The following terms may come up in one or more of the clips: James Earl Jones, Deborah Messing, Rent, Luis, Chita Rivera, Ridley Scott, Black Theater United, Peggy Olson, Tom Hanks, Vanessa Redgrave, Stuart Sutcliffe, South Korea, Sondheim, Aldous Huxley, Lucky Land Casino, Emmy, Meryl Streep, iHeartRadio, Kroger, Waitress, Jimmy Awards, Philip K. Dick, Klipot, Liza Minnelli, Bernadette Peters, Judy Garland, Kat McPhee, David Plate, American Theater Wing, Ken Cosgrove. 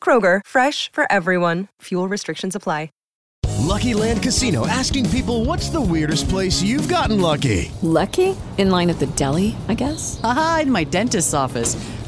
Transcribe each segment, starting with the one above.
Kroger, fresh for everyone. Fuel restrictions apply. Lucky Land Casino, asking people, what's the weirdest place you've gotten lucky? Lucky? In line at the deli, I guess? Aha, in my dentist's office.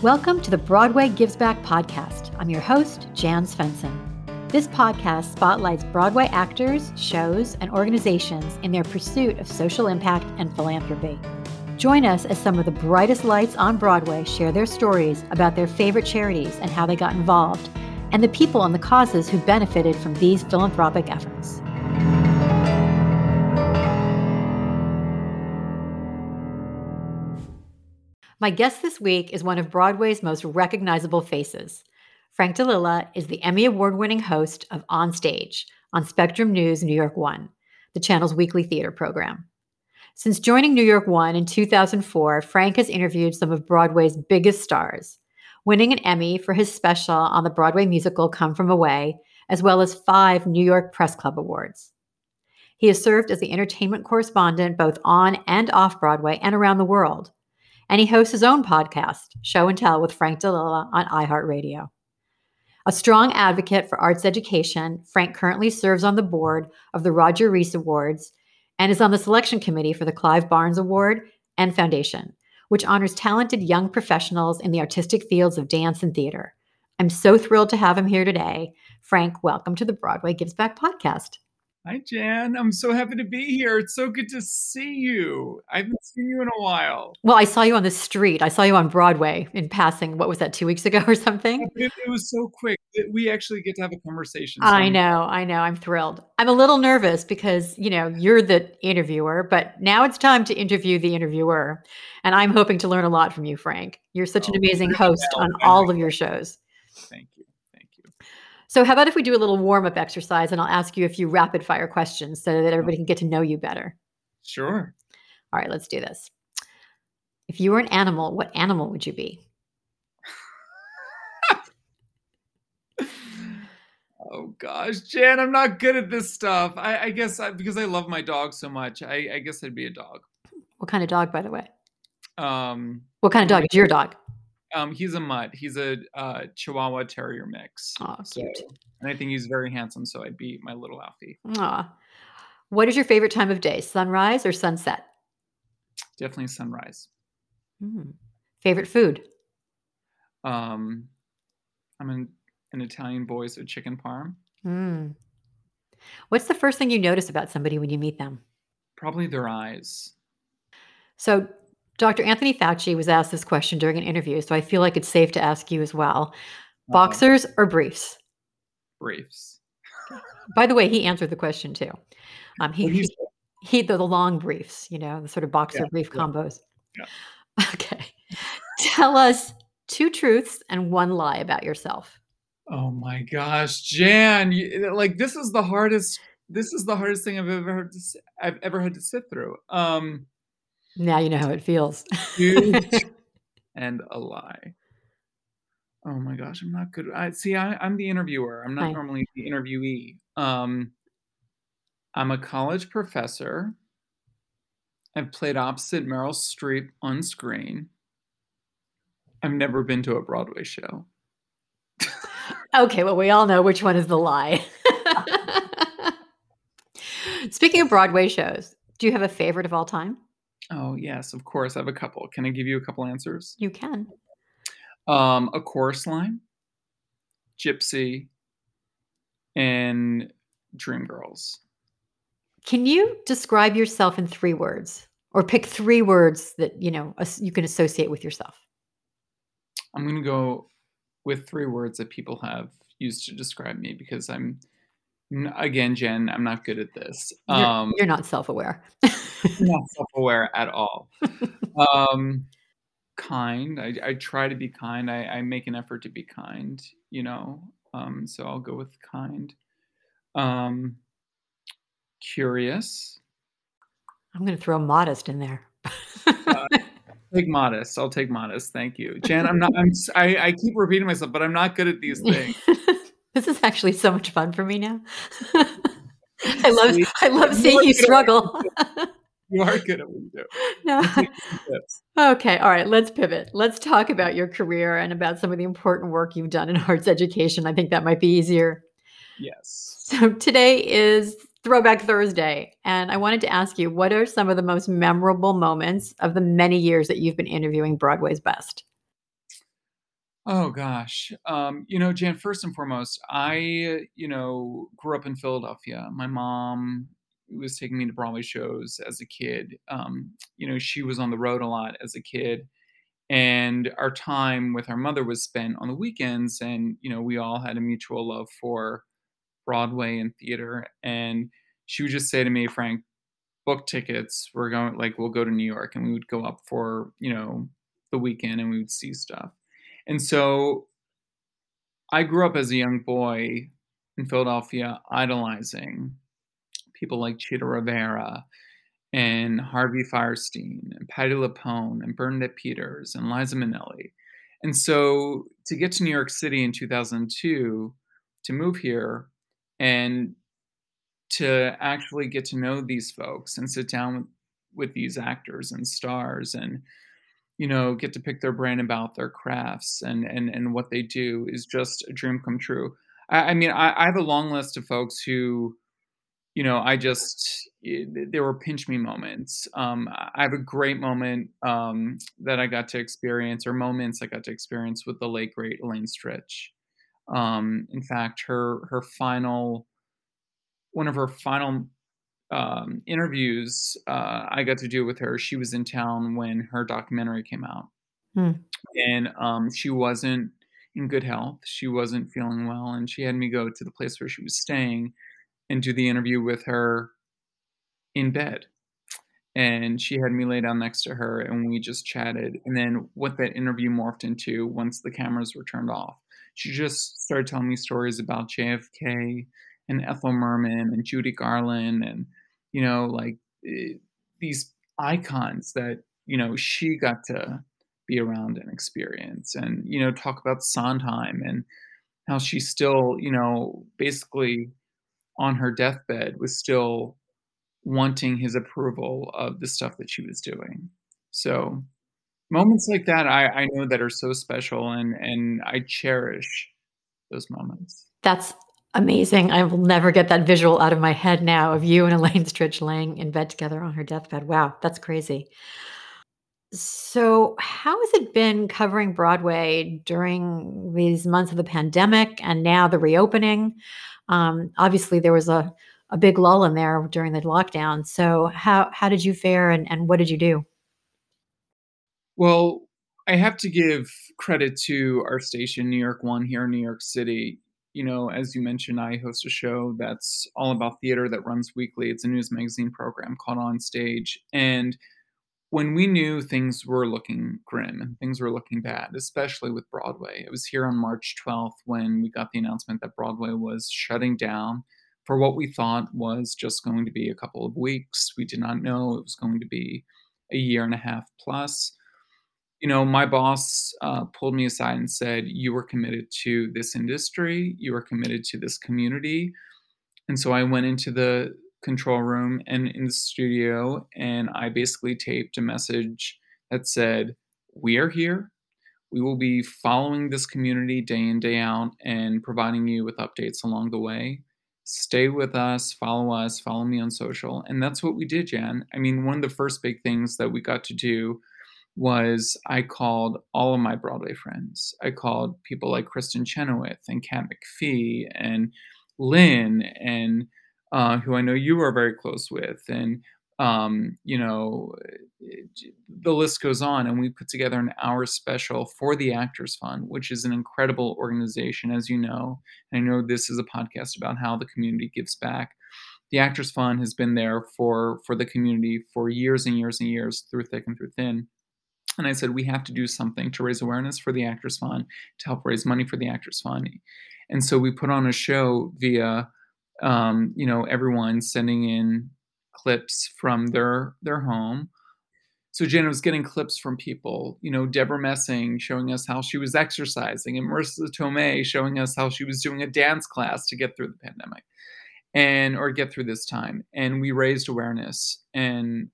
Welcome to the Broadway Gives Back podcast. I'm your host, Jan Svensson. This podcast spotlights Broadway actors, shows, and organizations in their pursuit of social impact and philanthropy. Join us as some of the brightest lights on Broadway share their stories about their favorite charities and how they got involved, and the people and the causes who benefited from these philanthropic efforts. My guest this week is one of Broadway's most recognizable faces. Frank DeLilla is the Emmy Award-winning host of On Stage on Spectrum News New York One, the channel's weekly theater program. Since joining New York One in 2004, Frank has interviewed some of Broadway's biggest stars, winning an Emmy for his special on the Broadway musical Come From Away, as well as 5 New York Press Club awards. He has served as the entertainment correspondent both on and off Broadway and around the world. And he hosts his own podcast, Show and Tell with Frank DeLilla on iHeartRadio. A strong advocate for arts education, Frank currently serves on the board of the Roger Rees Awards and is on the selection committee for the Clive Barnes Award and Foundation, which honors talented young professionals in the artistic fields of dance and theater. I'm so thrilled to have him here today. Frank, welcome to the Broadway Gives Back podcast. Hi, Jan. I'm so happy to be here. It's so good to see you. I haven't seen you in a while. Well, I saw you on the street. I saw you on Broadway in passing. What was that, 2 weeks ago or something? It was so quick that we actually get to have a conversation. I know. I'm thrilled. I'm a little nervous because, you know, you're the interviewer, but now it's time to interview the interviewer. And I'm hoping to learn a lot from you, Frank. You're such an amazing host on all of your shows. Thank you. So how about if we do a little warm-up exercise and I'll ask you a few rapid-fire questions so that everybody can get to know you better? Sure. All right, let's do this. If you were an animal, what animal would you be? Oh, gosh, Jan, I'm not good at this stuff. I guess because I love my dog so much, I guess I'd be a dog. What kind of dog, by the way? What kind of dog is your dog? He's a mutt. He's a Chihuahua Terrier mix. Oh, cute. So, and I think he's very handsome, so I'd be my little Alfie. Aw. What is your favorite time of day, sunrise or sunset? Definitely sunrise. Mm. Favorite food? I'm an Italian boy, so chicken parm. Mm. What's the first thing you notice about somebody when you meet them? Probably their eyes. So Dr. Anthony Fauci was asked this question during an interview, so I feel like it's safe to ask you as well. Boxers or briefs? Briefs. By the way, he answered the question too. He the long briefs, you know, the sort of boxer brief combos. Yeah. Okay. Tell us 2 truths and 1 lie about yourself. Oh my gosh, Jan, this is the hardest thing I've ever had to sit through. Now you know how it feels. And a lie. Oh my gosh, I'm not good. I'm the interviewer. I'm not normally the interviewee. I'm a college professor. I've played opposite Meryl Streep on screen. I've never been to a Broadway show. Okay, well, we all know which one is the lie. Speaking of Broadway shows, do you have a favorite of all time? Oh, yes, of course. I have a couple. Can I give you a couple answers? You can. A Chorus Line, Gypsy, and Dreamgirls. Can you describe yourself in 3 words or pick 3 words that, you know, you can associate with yourself? I'm going to go with 3 words that people have used to describe me because I'm, again, Jen, I'm not good at this. You're not self-aware. I'm not self-aware at all. Kind. I try to be kind. I make an effort to be kind, you know. So I'll go with kind. Curious. I'm going to throw modest in there. Take modest. I'll take modest. Thank you, Jen. I keep repeating myself, but I'm not good at these things. This is actually so much fun for me now. I love seeing you struggle. You are good at what you do. No. Okay. All right. Let's pivot. Let's talk about your career and about some of the important work you've done in arts education. I think that might be easier. Yes. So today is Throwback Thursday. And I wanted to ask you, what are some of the most memorable moments of the many years that you've been interviewing Broadway's best? Oh, gosh. You know, Jan, first and foremost, I, you know, grew up in Philadelphia. My mom was taking me to Broadway shows as a kid. You know, she was on the road a lot as a kid. And our time with our mother was spent on the weekends. And, you know, we all had a mutual love for Broadway and theater. And she would just say to me, Frank, book tickets. We're going, like, we'll go to New York. And we would go up for, you know, the weekend and we would see stuff. And so I grew up as a young boy in Philadelphia, idolizing people like Chita Rivera and Harvey Fierstein and Patti LuPone and Bernadette Peters and Liza Minnelli. And so to get to New York City in 2002, to move here, and to actually get to know these folks and sit down with these actors and stars and, you know, get to pick their brain about their crafts and what they do is just a dream come true. I mean, I have a long list of folks who, you know, there were pinch me moments. I have a great moment that I got to experience, or moments I got to experience, with the late, great Elaine Stritch. In fact, one of her final interviews I got to do with her. She was in town when her documentary came out, and she wasn't in good health. She wasn't feeling well, and she had me go to the place where she was staying and do the interview with her in bed. And she had me lay down next to her, and we just chatted. And then what that interview morphed into, once the cameras were turned off, she just started telling me stories about JFK and Ethel Merman and Judy Garland and, you know, like these icons that, you know, she got to be around and experience, and, you know, talk about Sondheim and how she still, you know, basically on her deathbed was still wanting his approval of the stuff that she was doing. So moments like that, I know that are so special, and I cherish those moments. That's amazing. I will never get that visual out of my head now of you and Elaine Stritch laying in bed together on her deathbed. Wow, that's crazy. So how has it been covering Broadway during these months of the pandemic and now the reopening? Obviously, there was a big lull in there during the lockdown. So how did you fare, and what did you do? Well, I have to give credit to our station, New York One, here in New York City. You know, as you mentioned, I host a show that's all about theater that runs weekly. It's a news magazine program called On Stage. And when we knew things were looking grim and things were looking bad, especially with Broadway, it was here on March 12th when we got the announcement that Broadway was shutting down for what we thought was just going to be a couple of weeks. We did not know it was going to be a year and a half plus. You know, my boss pulled me aside and said, you were committed to this industry, you were committed to this community. And so I went into the control room and in the studio, and I basically taped a message that said, we are here. We will be following this community day in, day out, and providing you with updates along the way. Stay with us, follow me on social. And that's what we did, Jan. I mean, one of the first big things that we got to do was I called all of my Broadway friends. I called people like Kristen Chenoweth and Kat McPhee and Lynn and who I know you are very close with, and you know, the list goes on. And we put together an hour special for the Actors Fund, which is an incredible organization, as you know. And I know this is a podcast about how the community gives back. The Actors Fund has been there for the community for years and years and years, through thick and through thin. And I said, we have to do something to raise awareness for the Actors Fund, to help raise money for the Actors Fund. And so we put on a show via, you know, everyone sending in clips from their home. So Jana was getting clips from people, you know, Deborah Messing showing us how she was exercising, and Marissa Tomei showing us how she was doing a dance class to get through the pandemic, and, or get through this time. And we raised awareness and,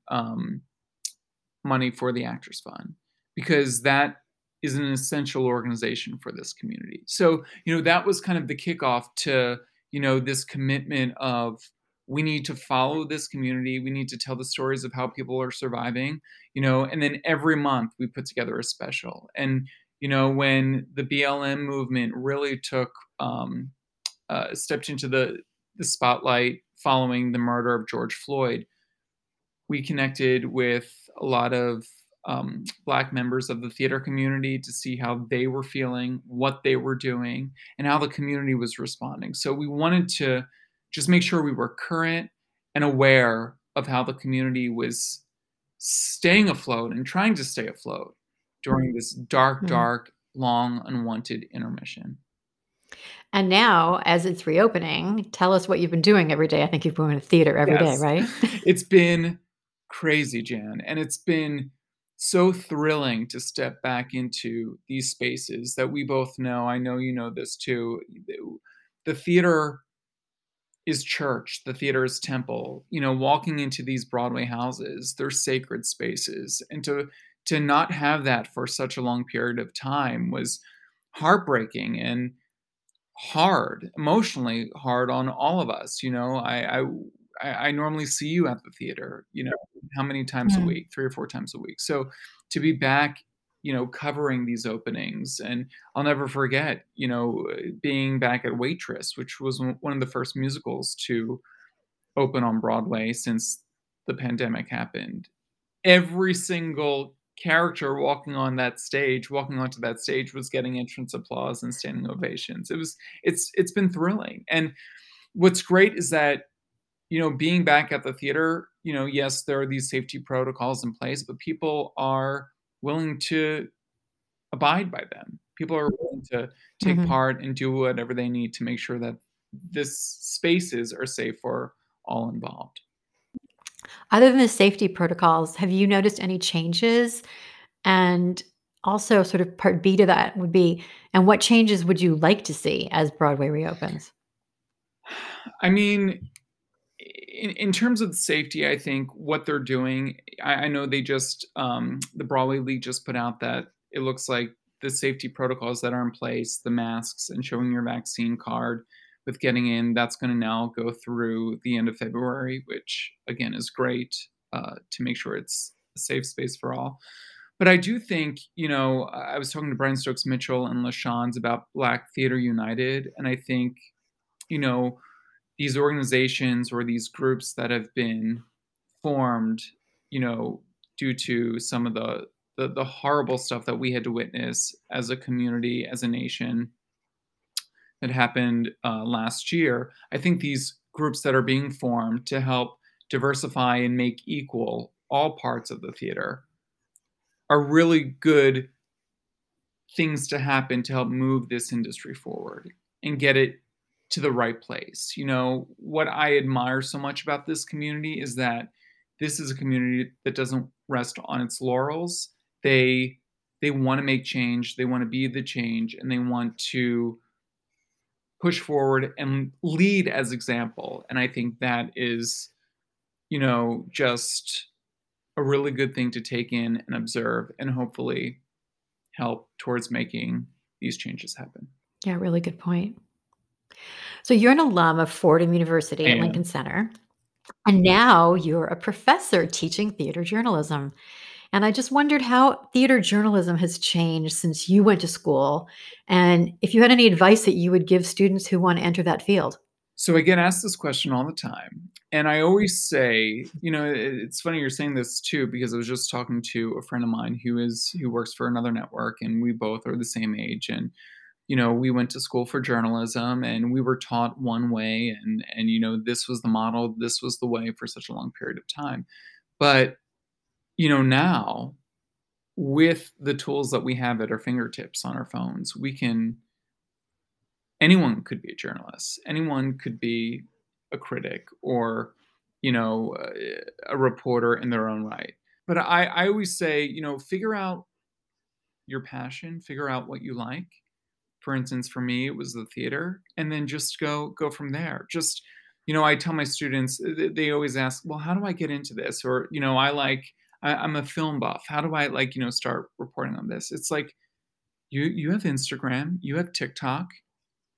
money for the Actors Fund, because that is an essential organization for this community. So, you know, that was kind of the kickoff to, you know, this commitment of, we need to follow this community. We need to tell the stories of how people are surviving, you know, and then every month we put together a special. And, you know, when the BLM movement really took, stepped into the spotlight following the murder of George Floyd, we connected with a lot of Black members of the theater community to see how they were feeling, what they were doing, and how the community was responding. So we wanted to just make sure we were current and aware of how the community was staying afloat and trying to stay afloat during this dark, long, unwanted intermission. And now, as it's reopening, tell us what you've been doing every day. I think you've been going to theater every day, right? It's been crazy, Jan. And it's been so thrilling to step back into these spaces that we both know. I know you know this too. The theater is church. The theater is temple. You know, walking into these Broadway houses, they're sacred spaces. And to not have that for such a long period of time was heartbreaking and hard, emotionally hard on all of us. You know, I normally see you at the theater, you know, how many times a week, 3 or 4 times a week. So to be back, you know, covering these openings, and I'll never forget, you know, being back at Waitress, which was one of the first musicals to open on Broadway since the pandemic happened. Every single character walking onto that stage was getting entrance applause and standing ovations. It's been thrilling. And what's great is that, you know, being back at the theater, you know, yes, there are these safety protocols in place, but people are willing to abide by them. People are willing to take part and do whatever they need to make sure that these spaces are safe for all involved. Other than the safety protocols, have you noticed any changes? And also sort of part B to that would be, and what changes would you like to see as Broadway reopens? I mean, in terms of safety, I think what they're doing, I know they just, the Broadway League just put out that it looks like the safety protocols that are in place, the masks and showing your vaccine card with getting in, that's going to now go through the end of February, which again is great to make sure it's a safe space for all. But I do think, you know, I was talking to Brian Stokes Mitchell and LaShans about Black Theater United. And I think, you know, these organizations or these groups that have been formed, you know, due to some of the horrible stuff that we had to witness as a community, as a nation, that happened last year. I think these groups that are being formed to help diversify and make equal all parts of the theater are really good things to happen to help move this industry forward and get it to the right place. You know, what I admire so much about this community is that this is a community that doesn't rest on its laurels. They want to make change, they want to be the change, and they want to push forward and lead as example. And I think that is, you know, just a really good thing to take in and observe and hopefully help towards making these changes happen. Yeah, really good point. So you're an alum of Fordham University at Lincoln Center, and now you're a professor teaching theater journalism. And I just wondered how theater journalism has changed since you went to school, and if you had any advice that you would give students who want to enter that field. So I get asked this question all the time. And I always say, you know, it's funny you're saying this too, because I was just talking to a friend of mine who works for another network, and we both are the same age. And, you know, we went to school for journalism and we were taught one way, and, you know, this was the model, this was the way for such a long period of time. But, you know, now with the tools that we have at our fingertips on our phones, anyone could be a journalist. Anyone could be a critic or, you know, a reporter in their own right. But I always say, you know, figure out your passion, figure out what you like. For instance, for me, it was the theater. And then just go from there. Just, you know, I tell my students, they always ask, well, how do I get into this? Or, you know, I'm a film buff. How do I, like, you know, start reporting on this? It's like, you have Instagram, you have TikTok,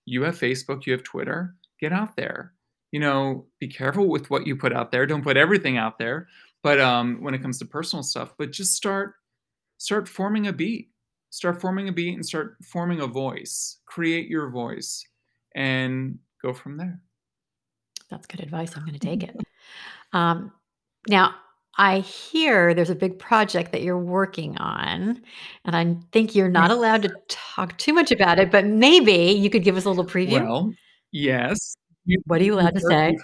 you have Facebook, you have Twitter. Get out there. You know, be careful with what you put out there. Don't put everything out there. But when it comes to personal stuff, but just start forming a beat. Start forming a beat and start forming a voice. Create your voice and go from there. That's good advice. I'm going to take it. Now, I hear there's a big project that you're working on, and I think you're not allowed to talk too much about it, but maybe you could give us a little preview. Well, yes. What are you allowed to say?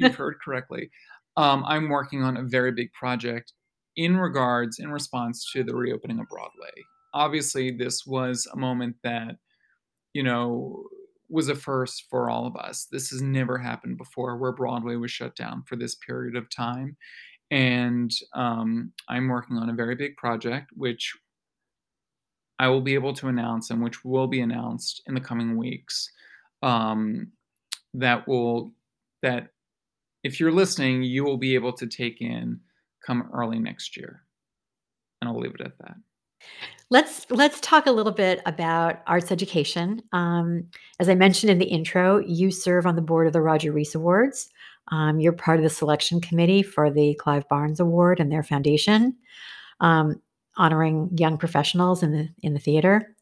You've heard correctly. I'm working on a very big project in response to the reopening of Broadway. Obviously, this was a moment that, you know, was a first for all of us. This has never happened before, where Broadway was shut down for this period of time. And I'm working on a very big project, which I will be able to announce, and which will be announced in the coming weeks. That if you're listening, you will be able to take in come early next year. And I'll leave it at that. Let's talk a little bit about arts education. As I mentioned in the intro, you serve on the board of the Roger Rees Awards. You're part of the selection committee for the Clive Barnes Award and their foundation, honoring young professionals in the theater.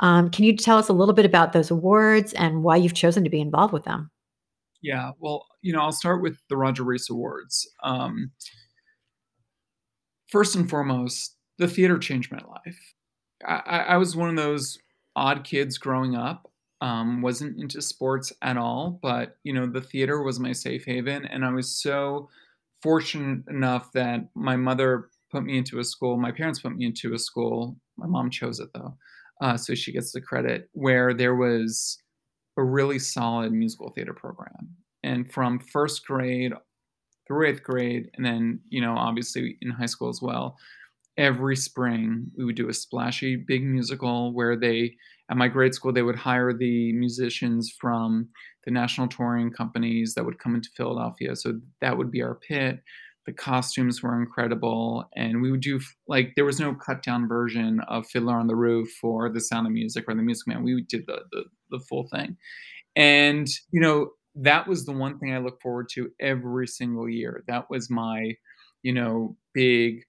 Can you tell us a little bit about those awards and why you've chosen to be involved with them? Yeah, well, you know, I'll start with the Roger Rees Awards. First and foremost, the theater changed my life. I was one of those odd kids growing up. Wasn't into sports at all, but, you know, the theater was my safe haven. And I was so fortunate enough that my mother put me into a school. My parents put me into a school. My mom chose it though. So she gets the credit, where there was a really solid musical theater program. And from first grade through eighth grade, and then, you know, obviously in high school as well, every spring we would do a splashy big musical where at my grade school, they would hire the musicians from the national touring companies that would come into Philadelphia. So that would be our pit. The costumes were incredible. And we would do, like, there was no cut down version of Fiddler on the Roof or The Sound of Music or The Music Man. We did the full thing. And, you know, that was the one thing I look forward to every single year. That was my, you know, big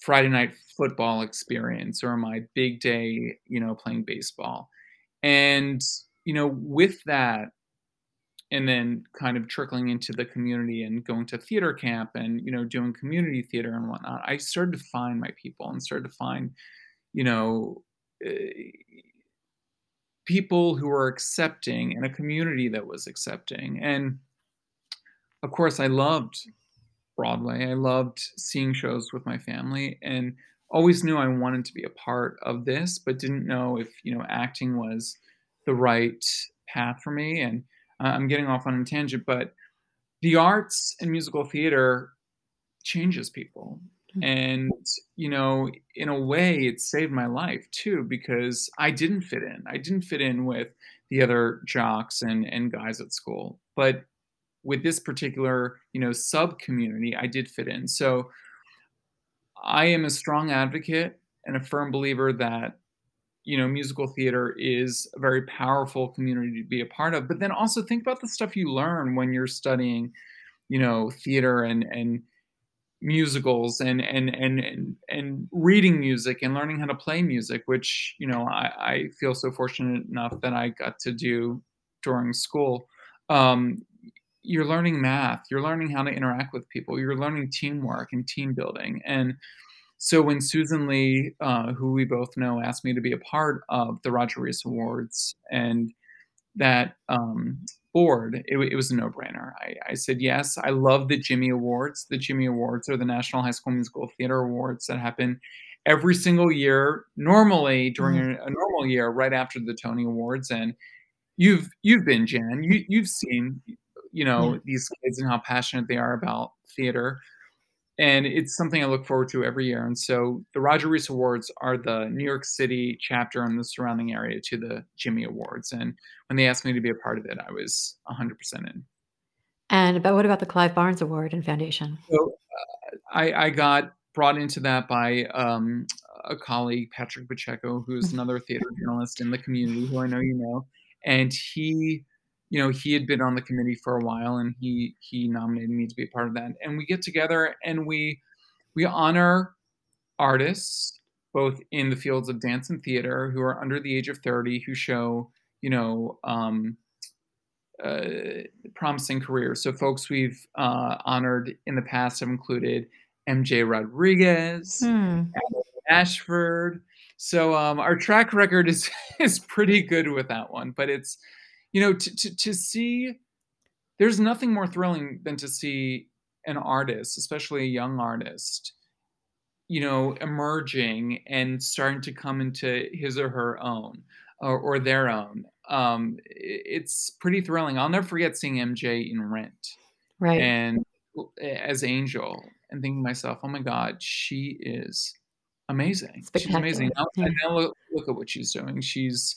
Friday night football experience, or my big day, you know, playing baseball. And, you know, with that, and then kind of trickling into the community and going to theater camp and, you know, doing community theater and whatnot, I started to find my people and started to find, you know, people who were accepting, and a community that was accepting. And of course, I loved Broadway. I loved seeing shows with my family, and always knew I wanted to be a part of this, but didn't know if, you know, acting was the right path for me. And I'm getting off on a tangent, but the arts and musical theater changes people. And, you know, in a way it saved my life too, because I didn't fit in. I didn't fit in with the other jocks and guys at school, but with this particular, you know, sub community, I did fit in. So I am a strong advocate and a firm believer that, you know, musical theater is a very powerful community to be a part of. But then also think about the stuff you learn when you're studying, you know, theater and musicals and reading music and learning how to play music, which, you know, I feel so fortunate enough that I got to do during school. you're learning math, you're learning how to interact with people, you're learning teamwork and team building. And so when Susan Lee, who we both know, asked me to be a part of the Roger Rees Awards and that board, it was a no-brainer. I said, yes, I love the Jimmy Awards. The Jimmy Awards are the National High School Musical Theater Awards that happen every single year, normally during a normal year, right after the Tony Awards. And you've been, Jen, you've seen, you know, these kids and how passionate they are about theater. And it's something I look forward to every year. And so the Roger Rees Awards are the New York City chapter and the surrounding area to the Jimmy Awards. And when they asked me to be a part of it, I was 100% in. And but what about the Clive Barnes Award and Foundation? So I got brought into that by a colleague, Patrick Pacheco, who's another theater journalist in the community who I know you know. And he... you know, he had been on the committee for a while and he nominated me to be a part of that. And we get together and we honor artists, both in the fields of dance and theater, who are under the age of 30, who show, you know, promising careers. So folks we've honored in the past have included MJ Rodriguez, Ashford. So our track record is pretty good with that one, but it's, you know, to see, there's nothing more thrilling than to see an artist, especially a young artist, you know, emerging and starting to come into his or her own or their own. It's pretty thrilling. I'll never forget seeing MJ in Rent, right? And as Angel, and thinking to myself, oh my God, she is amazing. She's amazing. And now look at what she's doing. She's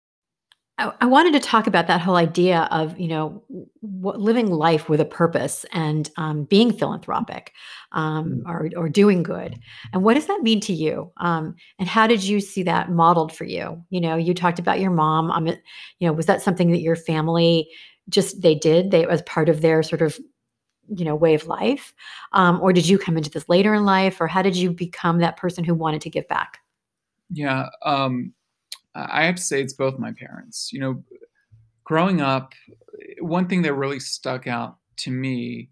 I wanted to talk about that whole idea of, you know, living life with a purpose and being philanthropic or doing good. And what does that mean to you? And how did you see that modeled for you? You know, you talked about your mom. You know, was that something that your family just they as part of their sort of, you know, way of life? Or did you come into this later in life? Or how did you become that person who wanted to give back? Yeah. I have to say it's both my parents. You know, growing up, one thing that really stuck out to me,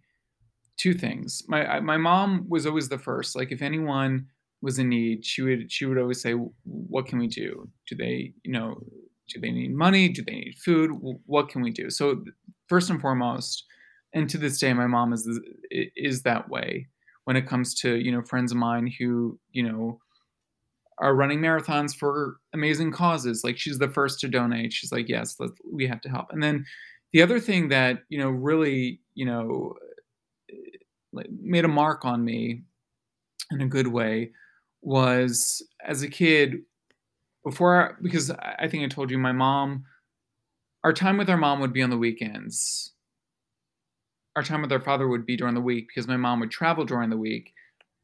two things. My mom was always the first. Like if anyone was in need, she would always say, what can we do? Do they need money? Do they need food? What can we do? So first and foremost, and to this day, my mom is that way when it comes to, you know, friends of mine who, you know, are running marathons for amazing causes. Like she's the first to donate. She's like, yes, we have to help. And then the other thing that, you know, really, you know, made a mark on me in a good way was as a kid because I think I told you our time with our mom would be on the weekends. Our time with our father would be during the week because my mom would travel during the week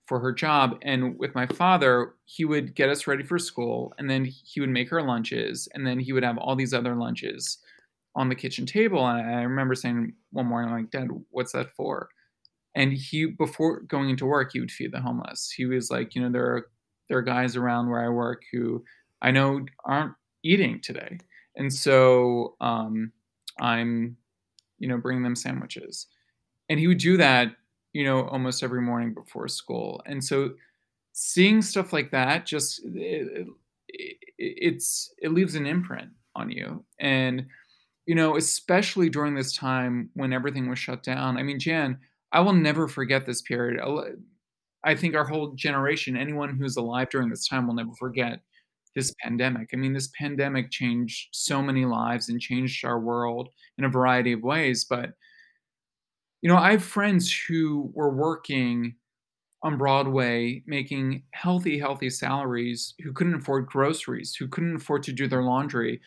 for her job. And with my father, he would get us ready for school and then he would make her lunches. And then he would have all these other lunches on the kitchen table. And I remember saying one morning, I'm like, Dad, what's that for? And he, before going into work, he would feed the homeless. He was like, you know, there are guys around where I work who I know aren't eating today. And so I'm, you know, bringing them sandwiches. And he would do that, you know, almost every morning before school. And so seeing stuff like that, just, it leaves an imprint. on you. And, you know, especially during this time when everything was shut down. I mean, Jan, I will never forget this period. I think our whole generation, anyone who's alive during this time, will never forget this pandemic. I mean, this pandemic changed so many lives and changed our world in a variety of ways. But, you know, I have friends who were working on Broadway, making healthy salaries, who couldn't afford groceries, who couldn't afford to do their laundry,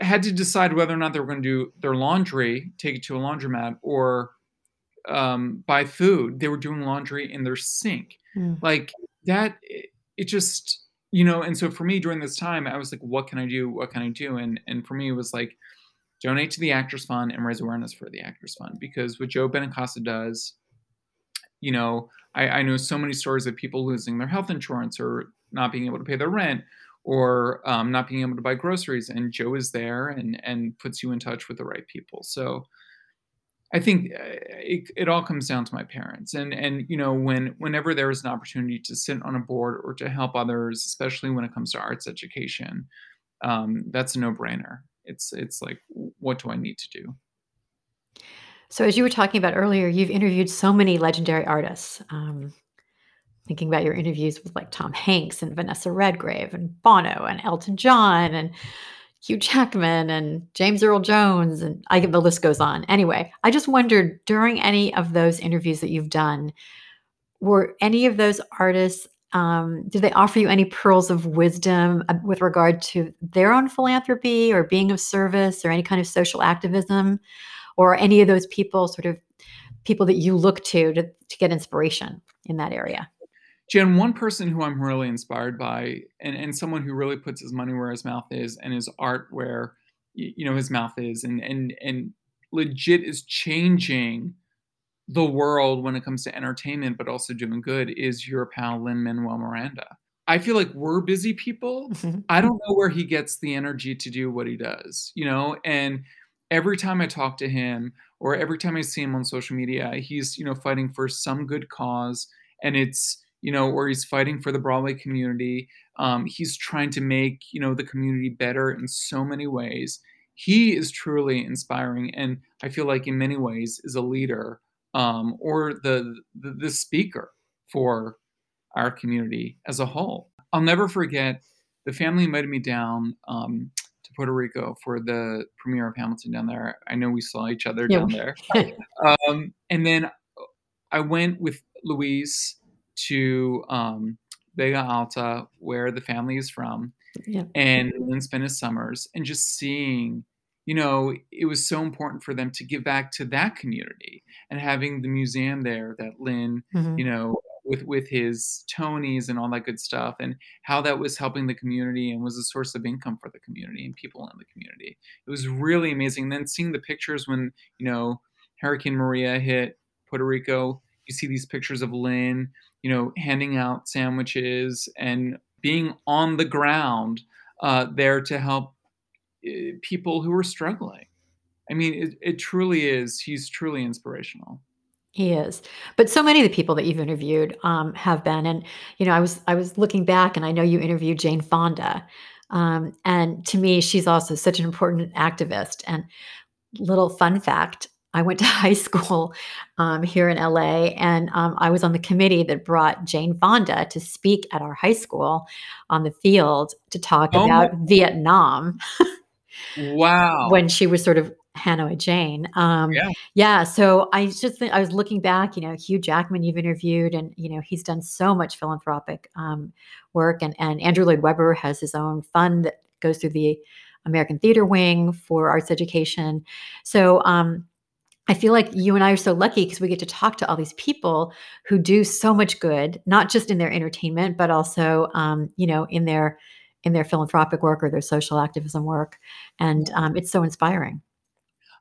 had to decide whether or not they were going to do their laundry, take it to a laundromat, or buy food. They were doing laundry in their sink. Like that, it just, you know, and so for me during this time, I was like, what can I do? What can I do? And for me, it was like, donate to the Actors Fund and raise awareness for the Actors Fund, because what Joe Benincasa does, you know, I know so many stories of people losing their health insurance or not being able to pay their rent or not being able to buy groceries. And Joe is there and puts you in touch with the right people. So I think it all comes down to my parents. And you know, whenever there is an opportunity to sit on a board or to help others, especially when it comes to arts education, that's a no-brainer. It's like, what do I need to do? So as you were talking about earlier, you've interviewed so many legendary artists. Thinking about your interviews with like Tom Hanks and Vanessa Redgrave and Bono and Elton John and Hugh Jackman and James Earl Jones, and the list goes on. Anyway, I just wondered, during any of those interviews that you've done, were any of those artists, did they offer you any pearls of wisdom with regard to their own philanthropy or being of service or any kind of social activism, or any of those people, sort of people that you look to get inspiration in that area? Jen, one person who I'm really inspired by, and someone who really puts his money where his mouth is and his art where, you know, his mouth is, and legit is changing the world when it comes to entertainment, but also doing good, is your pal Lin-Manuel Miranda. I feel like we're busy people. I don't know where he gets the energy to do what he does, you know, and every time I talk to him or every time I see him on social media, he's, you know, fighting for some good cause, and it's, you know, or he's fighting for the Broadway community. He's trying to make, you know, the community better in so many ways. He is truly inspiring. And I feel like in many ways is a leader, or the speaker for our community as a whole. I'll never forget, the family invited me down to Puerto Rico for the premiere of Hamilton down there. I know we saw each other down there. And then I went with Luis to Vega Alta, where the family is from, and then spent his summers, and just seeing, you know, it was so important for them to give back to that community, and having the museum there that Lin, you know, with his Tonys and all that good stuff, and how that was helping the community and was a source of income for the community and people in the community. It was really amazing. And then seeing the pictures when, you know, Hurricane Maria hit Puerto Rico, you see these pictures of Lin, you know, handing out sandwiches and being on the ground there to help people who are struggling. I mean, it truly is. He's truly inspirational. He is. But so many of the people that you've interviewed have been. And, you know, I was looking back, and I know you interviewed Jane Fonda. And to me, she's also such an important activist. And little fun fact, I went to high school here in LA, and I was on the committee that brought Jane Fonda to speak at our high school on the field to talk about Vietnam. Wow. When she was sort of Hanoi Jane. So I was looking back, you know, Hugh Jackman you've interviewed, and, you know, he's done so much philanthropic work, and Andrew Lloyd Webber has his own fund that goes through the American Theater Wing for arts education. So, I feel like you and I are so lucky because we get to talk to all these people who do so much good, not just in their entertainment, but also, you know, in their philanthropic work or their social activism work. And it's so inspiring.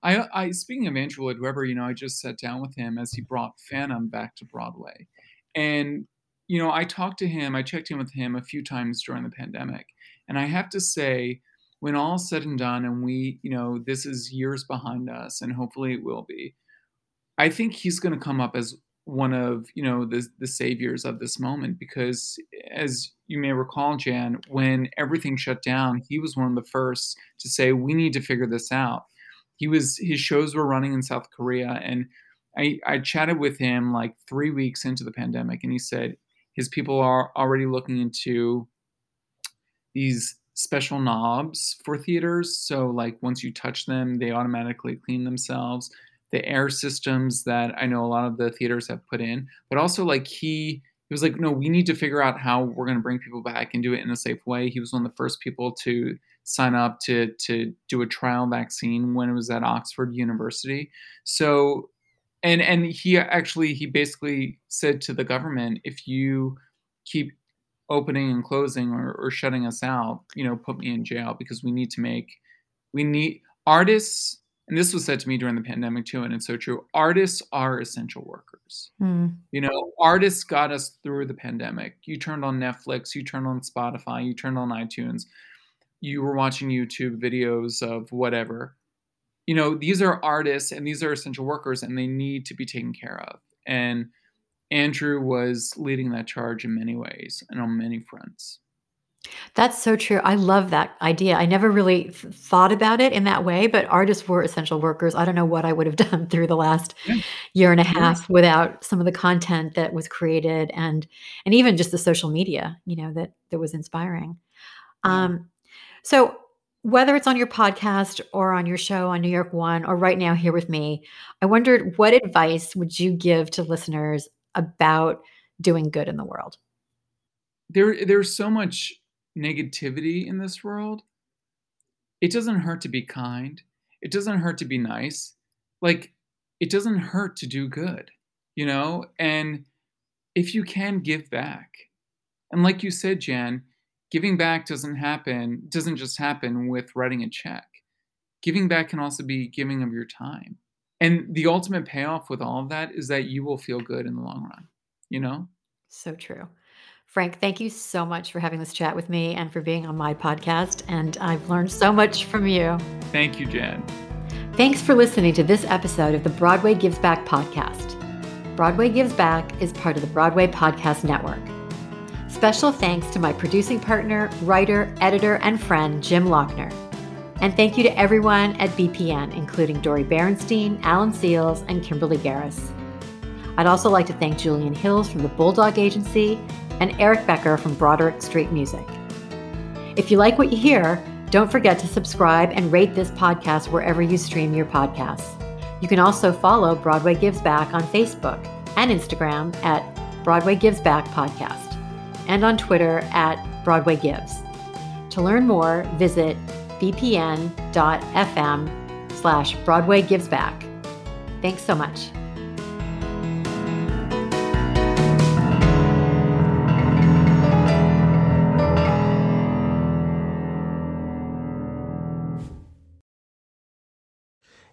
I speaking of Andrew Lloyd Webber, you know, I just sat down with him as he brought Phantom back to Broadway. And, you know, I talked to him, I checked in with him a few times during the pandemic. And I have to say, when all said and done, and we, you know, this is years behind us, and hopefully it will be, I think he's going to come up as one of, you know, the saviors of this moment, because as you may recall, Jan, when everything shut down, he was one of the first to say, we need to figure this out. His shows were running in South Korea, and I chatted with him like 3 weeks into the pandemic, and he said his people are already looking into these special knobs for theaters. So like once you touch them, they automatically clean themselves. The air systems that I know a lot of the theaters have put in, but also like he was like, no, we need to figure out how we're going to bring people back and do it in a safe way. He was one of the first people to sign up to do a trial vaccine when it was at Oxford University. So, and he basically said to the government, if you keep opening and closing or shutting us out, you know, put me in jail, because we need artists. And this was said to me during the pandemic too, and it's so true. Artists are essential workers. Mm. You know, artists got us through the pandemic. You turned on Netflix, you turned on Spotify, you turned on iTunes, you were watching YouTube videos of whatever. You know, these are artists and these are essential workers, and they need to be taken care of. And Andrew was leading that charge in many ways and on many fronts. That's so true. I love that idea. I never really thought about it in that way, but artists were essential workers. I don't know what I would have done through the last year and a half without some of the content that was created, and even just the social media, you know, that was inspiring. So whether it's on your podcast or on your show on New York One or right now here with me, I wondered, what advice would you give to listeners about doing good in the world? There's so much negativity in this world. It doesn't hurt to be kind. It doesn't hurt to be nice. Like, it doesn't hurt to do good, you know? And if you can, give back. And like you said, Jan, giving back doesn't just happen with writing a check. Giving back can also be giving of your time. And the ultimate payoff with all of that is that you will feel good in the long run, you know? So true. Frank, thank you so much for having this chat with me and for being on my podcast. And I've learned so much from you. Thank you, Jen. Thanks for listening to this episode of the Broadway Gives Back podcast. Broadway Gives Back is part of the Broadway Podcast Network. Special thanks to my producing partner, writer, editor, and friend, Jim Lochner. And thank you to everyone at BPN, including Dory Berenstein, Alan Seals, and Kimberly Garris. I'd also like to thank Julian Hills from the Bulldog Agency and Eric Becker from Broderick Street Music. If you like what you hear, don't forget to subscribe and rate this podcast wherever you stream your podcasts. You can also follow Broadway Gives Back on Facebook and Instagram at Broadway Gives Back Podcast, and on Twitter at Broadway Gives. To learn more, visit bpn.fm/Broadway Gives Back. Thanks so much.